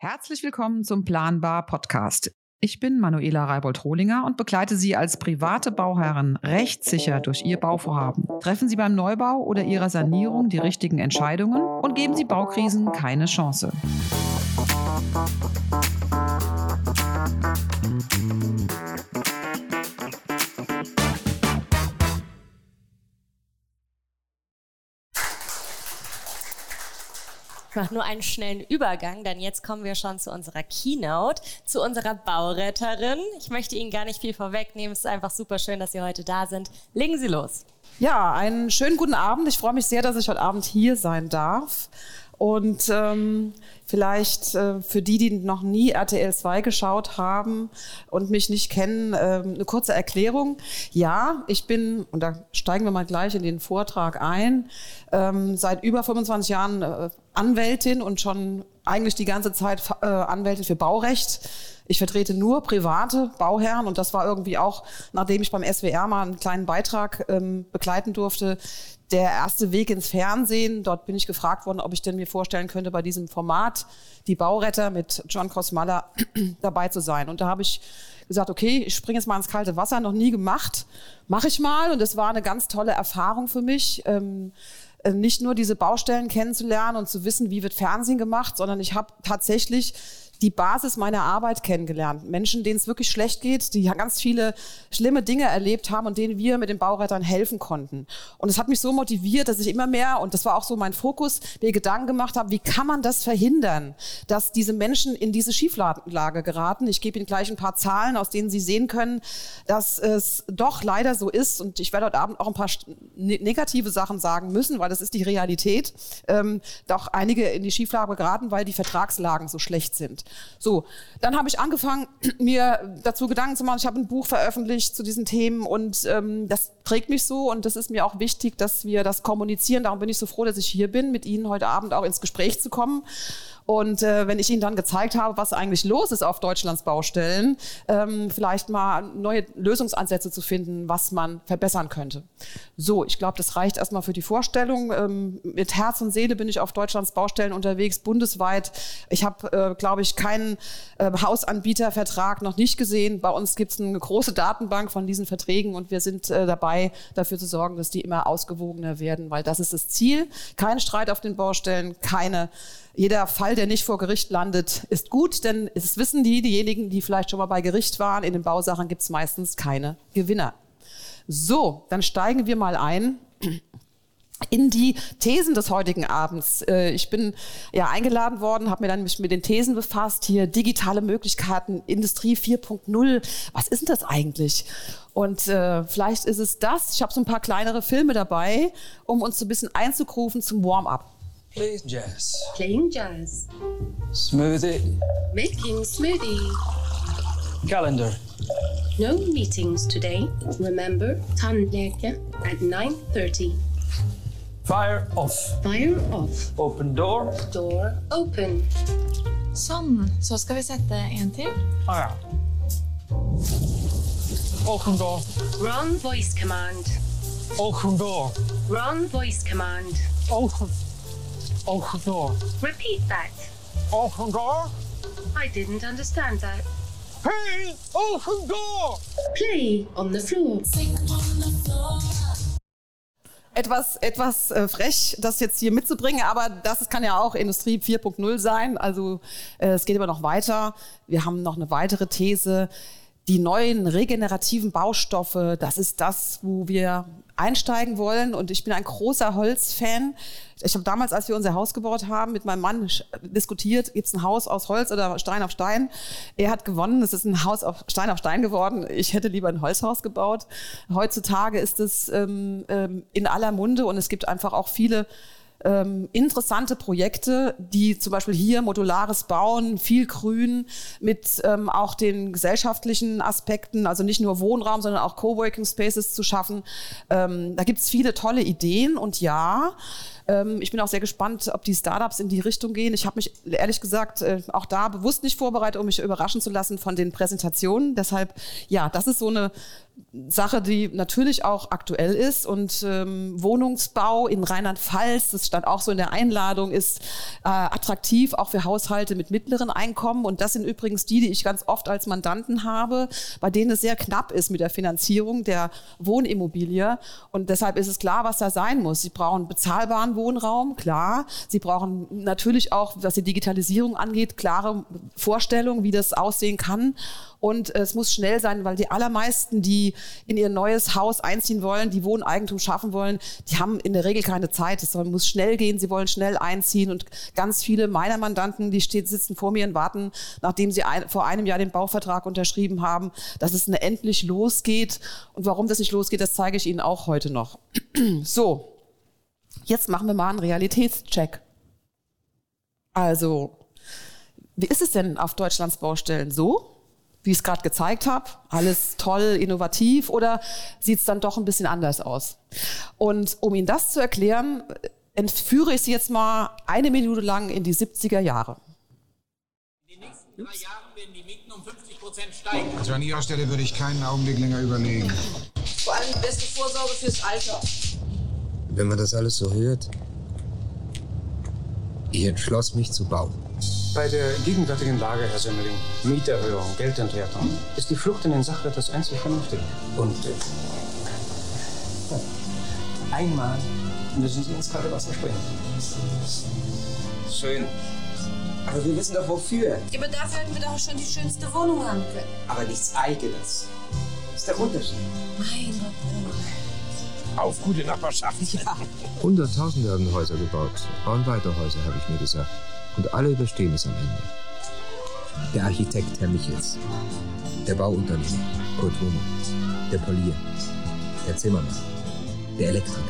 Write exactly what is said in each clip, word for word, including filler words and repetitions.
Herzlich willkommen zum Planbar-Podcast. Ich bin Manuela Reibold-Rolinger und begleite Sie als private Bauherrin rechtssicher durch Ihr Bauvorhaben. Treffen Sie beim Neubau oder Ihrer Sanierung die richtigen Entscheidungen und geben Sie Baukrisen keine Chance. Ich mache nur einen schnellen Übergang, denn jetzt kommen wir schon zu unserer Keynote, zu unserer Bauretterin. Ich möchte Ihnen gar nicht viel vorwegnehmen, es ist einfach super schön, dass Sie heute da sind. Legen Sie los. Ja, einen schönen guten Abend. Ich freue mich sehr, dass ich heute Abend hier sein darf. Und ähm, vielleicht äh, für die, die noch nie R T L zwei geschaut haben und mich nicht kennen, äh, eine kurze Erklärung. Ja, ich bin, und da steigen wir mal gleich in den Vortrag ein, ähm, seit über fünfundzwanzig Jahren äh, Anwältin und schon eigentlich die ganze Zeit äh, Anwältin für Baurecht. Ich vertrete nur private Bauherren und das war irgendwie auch, nachdem ich beim S W R mal einen kleinen Beitrag ähm, begleiten durfte, der erste Weg ins Fernsehen. Dort bin ich gefragt worden, ob ich denn mir vorstellen könnte, bei diesem Format die Bauretter mit John Cosmaller dabei zu sein. Und da habe ich gesagt, okay, ich springe jetzt mal ins kalte Wasser, noch nie gemacht, mache ich mal. Und es war eine ganz tolle Erfahrung für mich, ähm, nicht nur diese Baustellen kennenzulernen und zu wissen, wie wird Fernsehen gemacht, sondern ich habe tatsächlich die Basis meiner Arbeit kennengelernt. Menschen, denen es wirklich schlecht geht, die ganz viele schlimme Dinge erlebt haben und denen wir mit den Baurettern helfen konnten. Und es hat mich so motiviert, dass ich immer mehr, und das war auch so mein Fokus, mir Gedanken gemacht habe, wie kann man das verhindern, dass diese Menschen in diese Schieflage geraten. Ich gebe Ihnen gleich ein paar Zahlen, aus denen Sie sehen können, dass es doch leider so ist. Und ich werde heute Abend auch ein paar negative Sachen sagen müssen, weil das ist die Realität. Ähm, doch einige in die Schieflage geraten, weil die Vertragslagen so schlecht sind. So, dann habe ich angefangen, mir dazu Gedanken zu machen. Ich habe ein Buch veröffentlicht zu diesen Themen und ähm, das trägt mich so und das ist mir auch wichtig, dass wir das kommunizieren. Darum bin ich so froh, dass ich hier bin, mit Ihnen heute Abend auch ins Gespräch zu kommen. Und äh, wenn ich Ihnen dann gezeigt habe, was eigentlich los ist auf Deutschlands Baustellen, ähm, vielleicht mal neue Lösungsansätze zu finden, was man verbessern könnte. So, ich glaube, das reicht erstmal für die Vorstellung. Ähm, mit Herz und Seele bin ich auf Deutschlands Baustellen unterwegs, bundesweit. Ich habe, äh, glaube ich, keinen äh, Hausanbietervertrag noch nicht gesehen. Bei uns gibt es eine große Datenbank von diesen Verträgen und wir sind äh, dabei, dafür zu sorgen, dass die immer ausgewogener werden, weil das ist das Ziel. Kein Streit auf den Baustellen, keine Jeder Fall, der nicht vor Gericht landet, ist gut, denn es wissen die, diejenigen, die vielleicht schon mal bei Gericht waren, in den Bausachen gibt es meistens keine Gewinner. So, dann steigen wir mal ein in die Thesen des heutigen Abends. Ich bin ja eingeladen worden, habe mir dann mich mit den Thesen befasst, hier digitale Möglichkeiten, Industrie vier Punkt null, was ist denn das eigentlich? Und äh, vielleicht ist es das, ich habe so ein paar kleinere Filme dabei, um uns so ein bisschen einzugrufen zum Warm-up. Playing jazz. Playing jazz. Smoothie. Making smoothie. Calendar. No meetings today. Remember, tandläkare at nine thirty. Fire off. Fire off. Open door. Door open. Sånn, så skal vi sette en til. Ah ja. Open door. Wrong voice command. Open door. Wrong voice command. Open. Open door. Repeat that. Open door. I didn't understand that. Hey, open door. Play on the floor. Sing on the floor. Etwas, etwas äh, frech, das jetzt hier mitzubringen, aber das kann ja auch Industrie vier Punkt null sein. Also äh, es geht immer noch weiter. Wir haben noch eine weitere These. Die neuen regenerativen Baustoffe, das ist das, wo wir einsteigen wollen. Und ich bin ein großer Holzfan. Ich habe damals, als wir unser Haus gebaut haben, mit meinem Mann diskutiert, gibt es ein Haus aus Holz oder Stein auf Stein? Er hat gewonnen, es ist ein Haus auf Stein auf Stein geworden. Ich hätte lieber ein Holzhaus gebaut. Heutzutage ist es ähm, ähm, in aller Munde und es gibt einfach auch viele Ähm, interessante Projekte, die zum Beispiel hier modulares Bauen, viel Grün mit ähm, auch den gesellschaftlichen Aspekten, also nicht nur Wohnraum, sondern auch Coworking Spaces zu schaffen. Ähm, da gibt es viele tolle Ideen und ja, Ähm, ich bin auch sehr gespannt, ob die Startups in die Richtung gehen. Ich habe mich ehrlich gesagt äh, auch da bewusst nicht vorbereitet, um mich überraschen zu lassen von den Präsentationen. Deshalb, ja, das ist so eine Sache, die natürlich auch aktuell ist. Und ähm, Wohnungsbau in Rheinland-Pfalz, das stand auch so in der Einladung, ist äh, attraktiv, auch für Haushalte mit mittleren Einkommen. Und das sind übrigens die, die ich ganz oft als Mandanten habe, bei denen es sehr knapp ist mit der Finanzierung der Wohnimmobilie. Und deshalb ist es klar, was da sein muss. Sie brauchen bezahlbaren Wohnraum, klar. Sie brauchen natürlich auch, was die Digitalisierung angeht, klare Vorstellungen, wie das aussehen kann. Und es muss schnell sein, weil die allermeisten, die in ihr neues Haus einziehen wollen, die Wohneigentum schaffen wollen, die haben in der Regel keine Zeit. Es muss schnell gehen, sie wollen schnell einziehen. Und ganz viele meiner Mandanten, die stehen, sitzen vor mir und warten, nachdem sie ein, vor einem Jahr den Bauvertrag unterschrieben haben, dass es endlich losgeht. Und warum das nicht losgeht, das zeige ich Ihnen auch heute noch. So, jetzt machen wir mal einen Realitätscheck. Also, wie ist es denn auf Deutschlands Baustellen so? Wie ich es gerade gezeigt habe, alles toll, innovativ, oder sieht es dann doch ein bisschen anders aus? Und um Ihnen das zu erklären, entführe ich Sie jetzt mal eine Minute lang in die siebziger Jahre. In den nächsten drei Jahren werden die Mieten um fünfzig Prozent steigen. Also an Ihrer Stelle würde ich keinen Augenblick länger überlegen. Vor allem die beste Vorsorge fürs Alter. Wenn man das alles so hört, ich entschloss mich zu bauen. Bei der gegenwärtigen Lage, Herr Semmering, Mieterhöhung, Geldentwertung, ist die Flucht in den Sachwert das einzig Vernünftige. Und äh, einmal müssen Sie ins kalte Wasser springen. Schön. Aber wir wissen doch wofür. Aber dafür hätten wir doch schon die schönste Wohnung haben können. Aber nichts Eigenes. Das ist der Unterschied. Mein Gott. Auf gute Nachbarschaft. Ja. Hunderttausende haben Häuser gebaut. Bauen weiter Häuser, habe ich mir gesagt. Und alle überstehen es am Ende. Der Architekt Herr Michels, der Bauunternehmer Kurt Wohmann, der Polier, der Zimmermann, der Elektriker,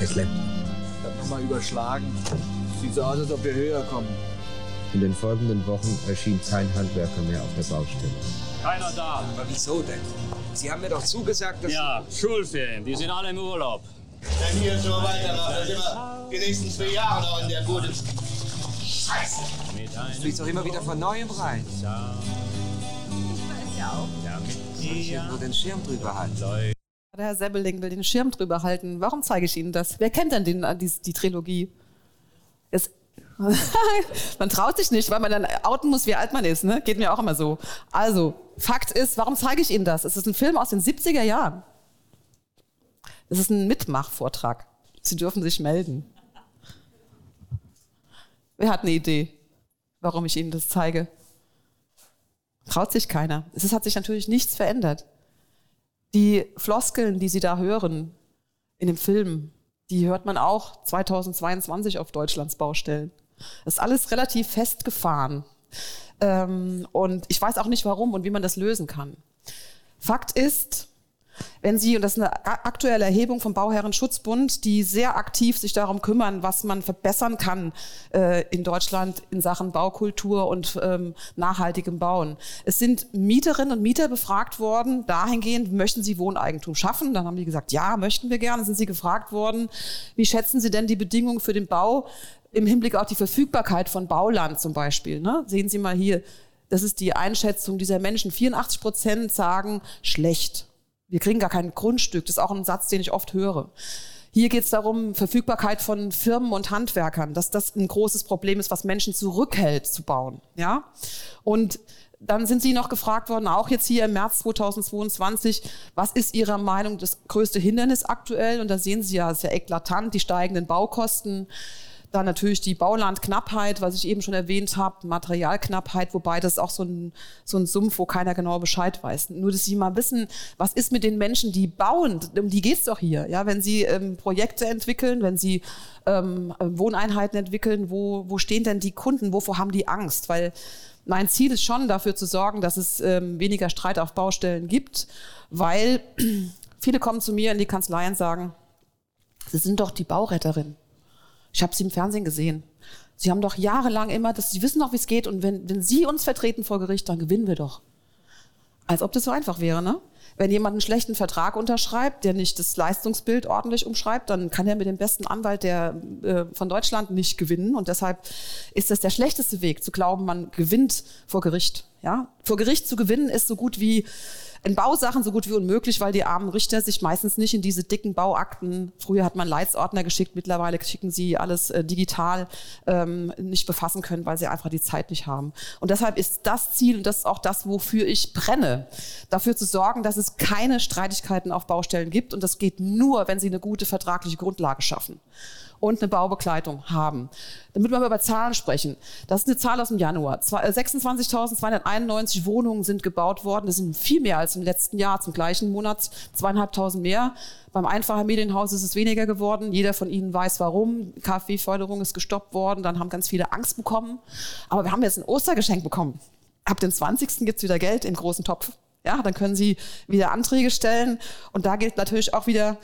der Klempner. Ich hab nochmal überschlagen. Sieht so aus, als ob wir höher kommen. In den folgenden Wochen erschien kein Handwerker mehr auf der Baustelle. Keiner da. Aber wieso denn? Sie haben mir doch zugesagt, dass... Ja, Schulferien, die sind alle im Urlaub. Wenn wir so weitermachen, dann sind wir die nächsten zwei Jahre noch in der Bude. Scheiße! Du fliegst doch immer wieder von Neuem rein. Ich weiß ja auch. Damit ich nur den Schirm drüber halten. Der Herr Sebbeling will den Schirm drüber halten. Warum zeige ich Ihnen das? Wer kennt denn den, die, die Trilogie? Es, man traut sich nicht, weil man dann outen muss, wie alt man ist. Ne? Geht mir auch immer so. Also, Fakt ist, warum zeige ich Ihnen das? Es ist ein Film aus den siebziger Jahren. Es ist ein Mitmachvortrag. Sie dürfen sich melden. Wer hat eine Idee, warum ich Ihnen das zeige? Traut sich keiner. Es hat sich natürlich nichts verändert. Die Floskeln, die Sie da hören in dem Film, die hört man auch zweitausendzweiundzwanzig auf Deutschlands Baustellen. Das ist alles relativ festgefahren. Und ich weiß auch nicht, warum und wie man das lösen kann. Fakt ist, wenn Sie, und das ist eine aktuelle Erhebung vom Bauherrenschutzbund, die sehr aktiv sich darum kümmern, was man verbessern kann äh, in Deutschland in Sachen Baukultur und ähm, nachhaltigem Bauen. Es sind Mieterinnen und Mieter befragt worden, dahingehend, möchten Sie Wohneigentum schaffen? Dann haben die gesagt, ja, möchten wir gerne. Dann sind sie gefragt worden, wie schätzen Sie denn die Bedingungen für den Bau im Hinblick auf die Verfügbarkeit von Bauland zum Beispiel? Ne? Sehen Sie mal hier, das ist die Einschätzung dieser Menschen. vierundachtzig Prozent sagen, schlecht. Wir kriegen gar kein Grundstück. Das ist auch ein Satz, den ich oft höre. Hier geht es darum, Verfügbarkeit von Firmen und Handwerkern, dass das ein großes Problem ist, was Menschen zurückhält zu bauen. Ja? Und dann sind Sie noch gefragt worden, auch jetzt hier im März zweitausendzweiundzwanzig, was ist Ihrer Meinung das größte Hindernis aktuell? Und da sehen Sie ja, das ist ja eklatant, die steigenden Baukosten. Dann natürlich die Baulandknappheit, was ich eben schon erwähnt habe, Materialknappheit, wobei das auch so ein, so ein Sumpf, wo keiner genau Bescheid weiß. Nur, dass Sie mal wissen, was ist mit den Menschen, die bauen, um die geht's doch hier. Ja, wenn Sie ähm, Projekte entwickeln, wenn Sie ähm, Wohneinheiten entwickeln, wo, wo stehen denn die Kunden, wovor haben die Angst? Weil mein Ziel ist schon, dafür zu sorgen, dass es ähm, weniger Streit auf Baustellen gibt, weil viele kommen zu mir in die Kanzlei und sagen, Sie sind doch die Bauretterin. Ich habe Sie im Fernsehen gesehen. Sie haben doch jahrelang immer, dass Sie wissen doch, wie es geht. Und wenn, wenn Sie uns vertreten vor Gericht, dann gewinnen wir doch. Als ob das so einfach wäre, ne? Wenn jemand einen schlechten Vertrag unterschreibt, der nicht das Leistungsbild ordentlich umschreibt, dann kann er mit dem besten Anwalt der, äh, von Deutschland nicht gewinnen. Und deshalb ist das der schlechteste Weg, zu glauben, man gewinnt vor Gericht. Ja? Vor Gericht zu gewinnen ist so gut wie in Bausachen so gut wie unmöglich, weil die armen Richter sich meistens nicht in diese dicken Bauakten, früher hat man Leitsordner geschickt, mittlerweile schicken sie alles äh, digital, ähm, nicht befassen können, weil sie einfach die Zeit nicht haben. Und deshalb ist das Ziel, und das ist auch das, wofür ich brenne, dafür zu sorgen, dass es keine Streitigkeiten auf Baustellen gibt. Und das geht nur, wenn sie eine gute vertragliche Grundlage schaffen und eine Baubegleitung haben. Damit wir mal über Zahlen sprechen. Das ist eine Zahl aus dem Januar. sechsundzwanzigtausendzweihunderteinundneunzig Wohnungen sind gebaut worden. Das sind viel mehr als im letzten Jahr, zum gleichen Monat, zweieinhalbtausend mehr. Beim Einfamilienhaus ist es weniger geworden. Jeder von Ihnen weiß, warum. K F W-Förderung ist gestoppt worden. Dann haben ganz viele Angst bekommen. Aber wir haben jetzt ein Ostergeschenk bekommen. Ab dem zwanzigsten gibt es wieder Geld im großen Topf. Ja, dann können Sie wieder Anträge stellen. Und da gilt natürlich auch wieder,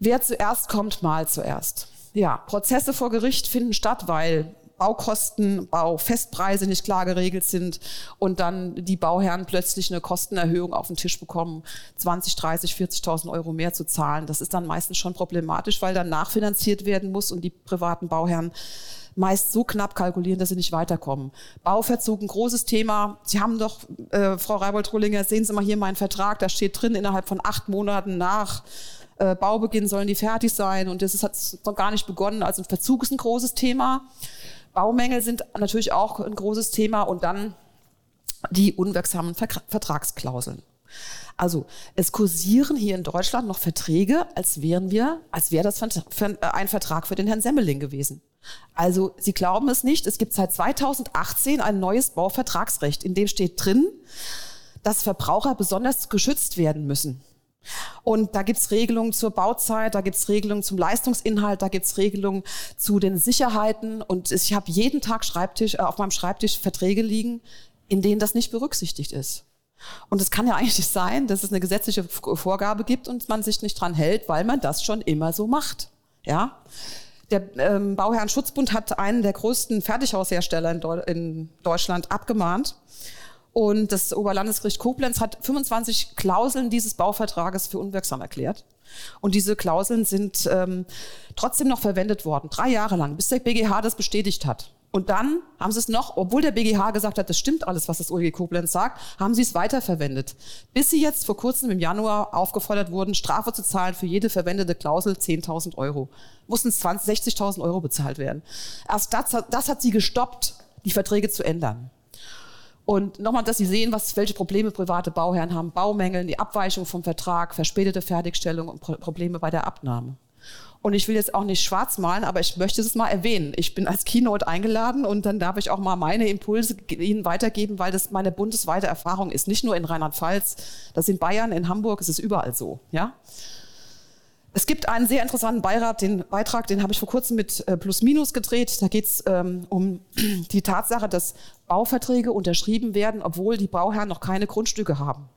wer zuerst kommt, mal zuerst. Ja, Prozesse vor Gericht finden statt, weil Baukosten, Baufestpreise nicht klar geregelt sind und dann die Bauherren plötzlich eine Kostenerhöhung auf den Tisch bekommen, zwanzig, dreißig, vierzigtausend Euro mehr zu zahlen. Das ist dann meistens schon problematisch, weil dann nachfinanziert werden muss und die privaten Bauherren meist so knapp kalkulieren, dass sie nicht weiterkommen. Bauverzug, ein großes Thema. Sie haben doch, äh, Frau Reibold-Rolinger, sehen Sie mal hier meinen Vertrag, da steht drin, innerhalb von acht Monaten nach äh, Baubeginn sollen die fertig sein und das ist, hat noch gar nicht begonnen. Also ein Verzug ist ein großes Thema. Baumängel sind natürlich auch ein großes Thema und dann die unwirksamen Ver- Vertragsklauseln. Also es kursieren hier in Deutschland noch Verträge, als wären wir, als wäre das ein Vertrag für den Herrn Semmeling gewesen. Also Sie glauben es nicht, es gibt seit zweitausendachtzehn ein neues Bauvertragsrecht, in dem steht drin, dass Verbraucher besonders geschützt werden müssen. Und da gibt's Regelungen zur Bauzeit, da gibt's Regelungen zum Leistungsinhalt, da gibt's Regelungen zu den Sicherheiten. Und ich habe jeden Tag Schreibtisch, äh, auf meinem Schreibtisch Verträge liegen, in denen das nicht berücksichtigt ist. Und es kann ja eigentlich nicht sein, dass es eine gesetzliche Vorgabe gibt und man sich nicht dran hält, weil man das schon immer so macht. Ja? Der ähm, Bauherrenschutzbund hat einen der größten Fertighaushersteller in, Deu- in Deutschland abgemahnt. Und das Oberlandesgericht Koblenz hat fünfundzwanzig Klauseln dieses Bauvertrages für unwirksam erklärt. Und diese Klauseln sind ähm, trotzdem noch verwendet worden, drei Jahre lang, bis der B G H das bestätigt hat. Und dann haben sie es noch, obwohl der B G H gesagt hat, das stimmt alles, was das O L G Koblenz sagt, haben sie es weiterverwendet. Bis sie jetzt vor kurzem im Januar aufgefordert wurden, Strafe zu zahlen für jede verwendete Klausel zehntausend Euro. Mussten sechzigtausend Euro bezahlt werden. Erst das, das hat sie gestoppt, die Verträge zu ändern. Und nochmal, dass Sie sehen, was, welche Probleme private Bauherren haben. Baumängel, die Abweichung vom Vertrag, verspätete Fertigstellung und Pro- Probleme bei der Abnahme. Und ich will jetzt auch nicht schwarz malen, aber ich möchte es mal erwähnen. Ich bin als Keynote eingeladen und dann darf ich auch mal meine Impulse Ihnen weitergeben, weil das meine bundesweite Erfahrung ist. Nicht nur in Rheinland-Pfalz, das in Bayern, in Hamburg, es ist überall so. Ja? Es gibt einen sehr interessanten Beirat, den Beitrag, den habe ich vor kurzem mit äh, Plus Minus gedreht. Da geht es ähm, um die Tatsache, dass Bauverträge unterschrieben werden, obwohl die Bauherren noch keine Grundstücke haben.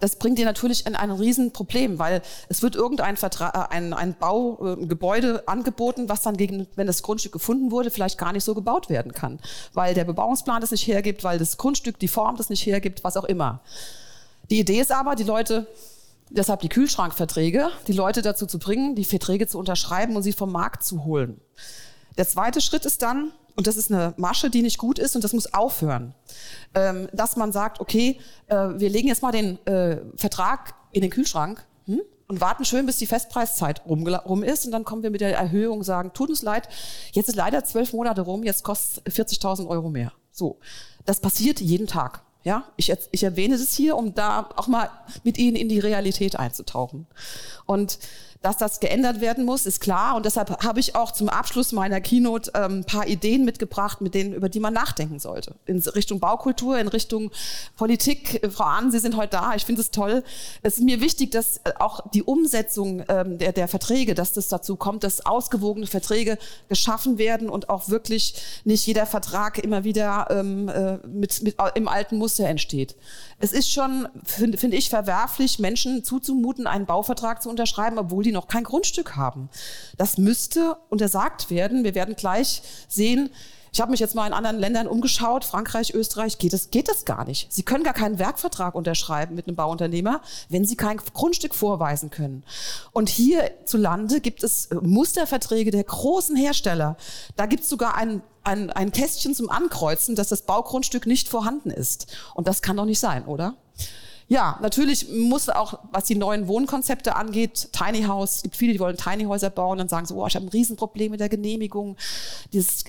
Das bringt dir natürlich in ein Riesenproblem, weil es wird irgendein Vertra- äh, ein, ein Baugebäude äh, angeboten, was dann, gegen, wenn das Grundstück gefunden wurde, vielleicht gar nicht so gebaut werden kann. Weil der Bebauungsplan das nicht hergibt, weil das Grundstück, die Form das nicht hergibt, was auch immer. Die Idee ist aber, die Leute... Deshalb die Kühlschrankverträge, die Leute dazu zu bringen, die Verträge zu unterschreiben und sie vom Markt zu holen. Der zweite Schritt ist dann, und das ist eine Masche, die nicht gut ist und das muss aufhören, dass man sagt, okay, wir legen jetzt mal den Vertrag in den Kühlschrank und warten schön, bis die Festpreiszeit rum ist und dann kommen wir mit der Erhöhung und sagen, tut uns leid, jetzt ist leider zwölf Monate rum, jetzt kostet es vierzigtausend Euro mehr. So, das passiert jeden Tag. Ja, ich, ich erwähne das hier, um da auch mal mit Ihnen in die Realität einzutauchen. Und dass das geändert werden muss, ist klar. Und deshalb habe ich auch zum Abschluss meiner Keynote ähm, ein paar Ideen mitgebracht, mit denen, über die man nachdenken sollte. In Richtung Baukultur, in Richtung Politik. Frau Ahnen, Sie sind heute da. Ich finde es toll. Es ist mir wichtig, dass auch die Umsetzung ähm, der, der Verträge, dass das dazu kommt, dass ausgewogene Verträge geschaffen werden und auch wirklich nicht jeder Vertrag immer wieder ähm, mit, mit, im alten Muster entsteht. Es ist schon, finde find ich, verwerflich, Menschen zuzumuten, einen Bauvertrag zu unterschreiben, obwohl die noch kein Grundstück haben. Das müsste untersagt werden. Wir werden gleich sehen, Ich habe mich jetzt mal in anderen Ländern umgeschaut, Frankreich, Österreich, geht es, geht es gar nicht. Sie können gar keinen Werkvertrag unterschreiben mit einem Bauunternehmer, wenn sie kein Grundstück vorweisen können. Und hierzulande gibt es Musterverträge der großen Hersteller. Da gibt es sogar ein, ein, ein Kästchen zum Ankreuzen, dass das Baugrundstück nicht vorhanden ist. Und das kann doch nicht sein, oder? Ja, natürlich muss auch, was die neuen Wohnkonzepte angeht, Tiny House, es gibt viele, die wollen Tiny Häuser bauen und sagen so, oh, ich habe ein Riesenproblem mit der Genehmigung, das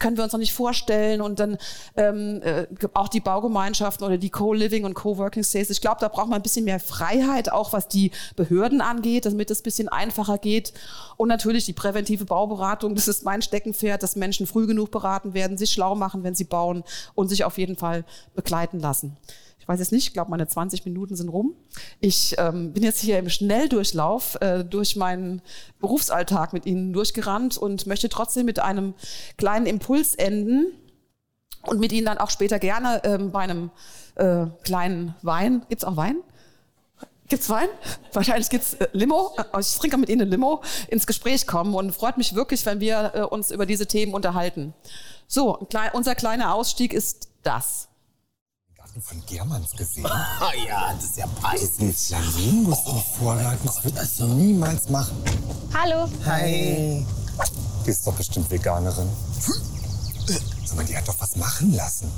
können wir uns noch nicht vorstellen. Und dann ähm, äh, auch die Baugemeinschaften oder die Co-Living und Co-Working Spaces. Ich glaube, da braucht man ein bisschen mehr Freiheit, auch was die Behörden angeht, damit es ein bisschen einfacher geht. Und natürlich die präventive Bauberatung, das ist mein Steckenpferd, dass Menschen früh genug beraten werden, sich schlau machen, wenn sie bauen und sich auf jeden Fall begleiten lassen. Ich weiß jetzt nicht, ich glaube, meine zwanzig Minuten sind rum. Ich ähm, bin jetzt hier im Schnelldurchlauf äh, durch meinen Berufsalltag mit Ihnen durchgerannt und möchte trotzdem mit einem kleinen Impuls enden und mit Ihnen dann auch später gerne ähm, bei einem äh, kleinen Wein. Gibt's auch Wein? Gibt's Wein? Wahrscheinlich gibt's äh, Limo. Ich trinke mit Ihnen eine Limo. Ins Gespräch kommen und freut mich wirklich, wenn wir äh, uns über diese Themen unterhalten. So, klein, unser kleiner Ausstieg ist das. Von Germans gesehen. Ah ja, das ist ja preislich. Flamingos im Vorgarten, das wird das niemals machen. Hallo. Hi. Die ist doch bestimmt Veganerin. Hm. Sondern die hat doch was machen lassen.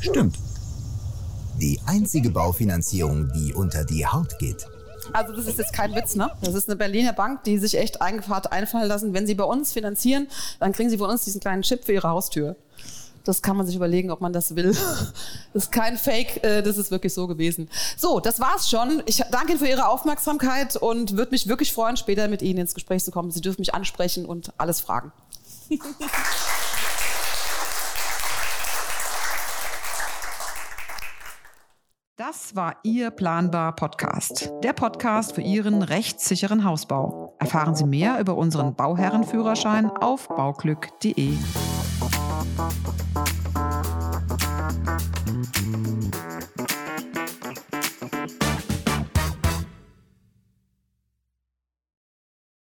Stimmt. Die einzige Baufinanzierung, die unter die Haut geht. Also das ist jetzt kein Witz, ne? Das ist eine Berliner Bank, die sich echt hat einfallen lassen. Wenn sie bei uns finanzieren, dann kriegen sie von uns diesen kleinen Chip für ihre Haustür. Das kann man sich überlegen, ob man das will. Das ist kein Fake, das ist wirklich so gewesen. So, das war's schon. Ich danke Ihnen für Ihre Aufmerksamkeit und würde mich wirklich freuen, später mit Ihnen ins Gespräch zu kommen. Sie dürfen mich ansprechen und alles fragen. Das war Ihr Planbar-Podcast, der Podcast für Ihren rechtssicheren Hausbau. Erfahren Sie mehr über unseren Bauherrenführerschein auf bauglück punkt de.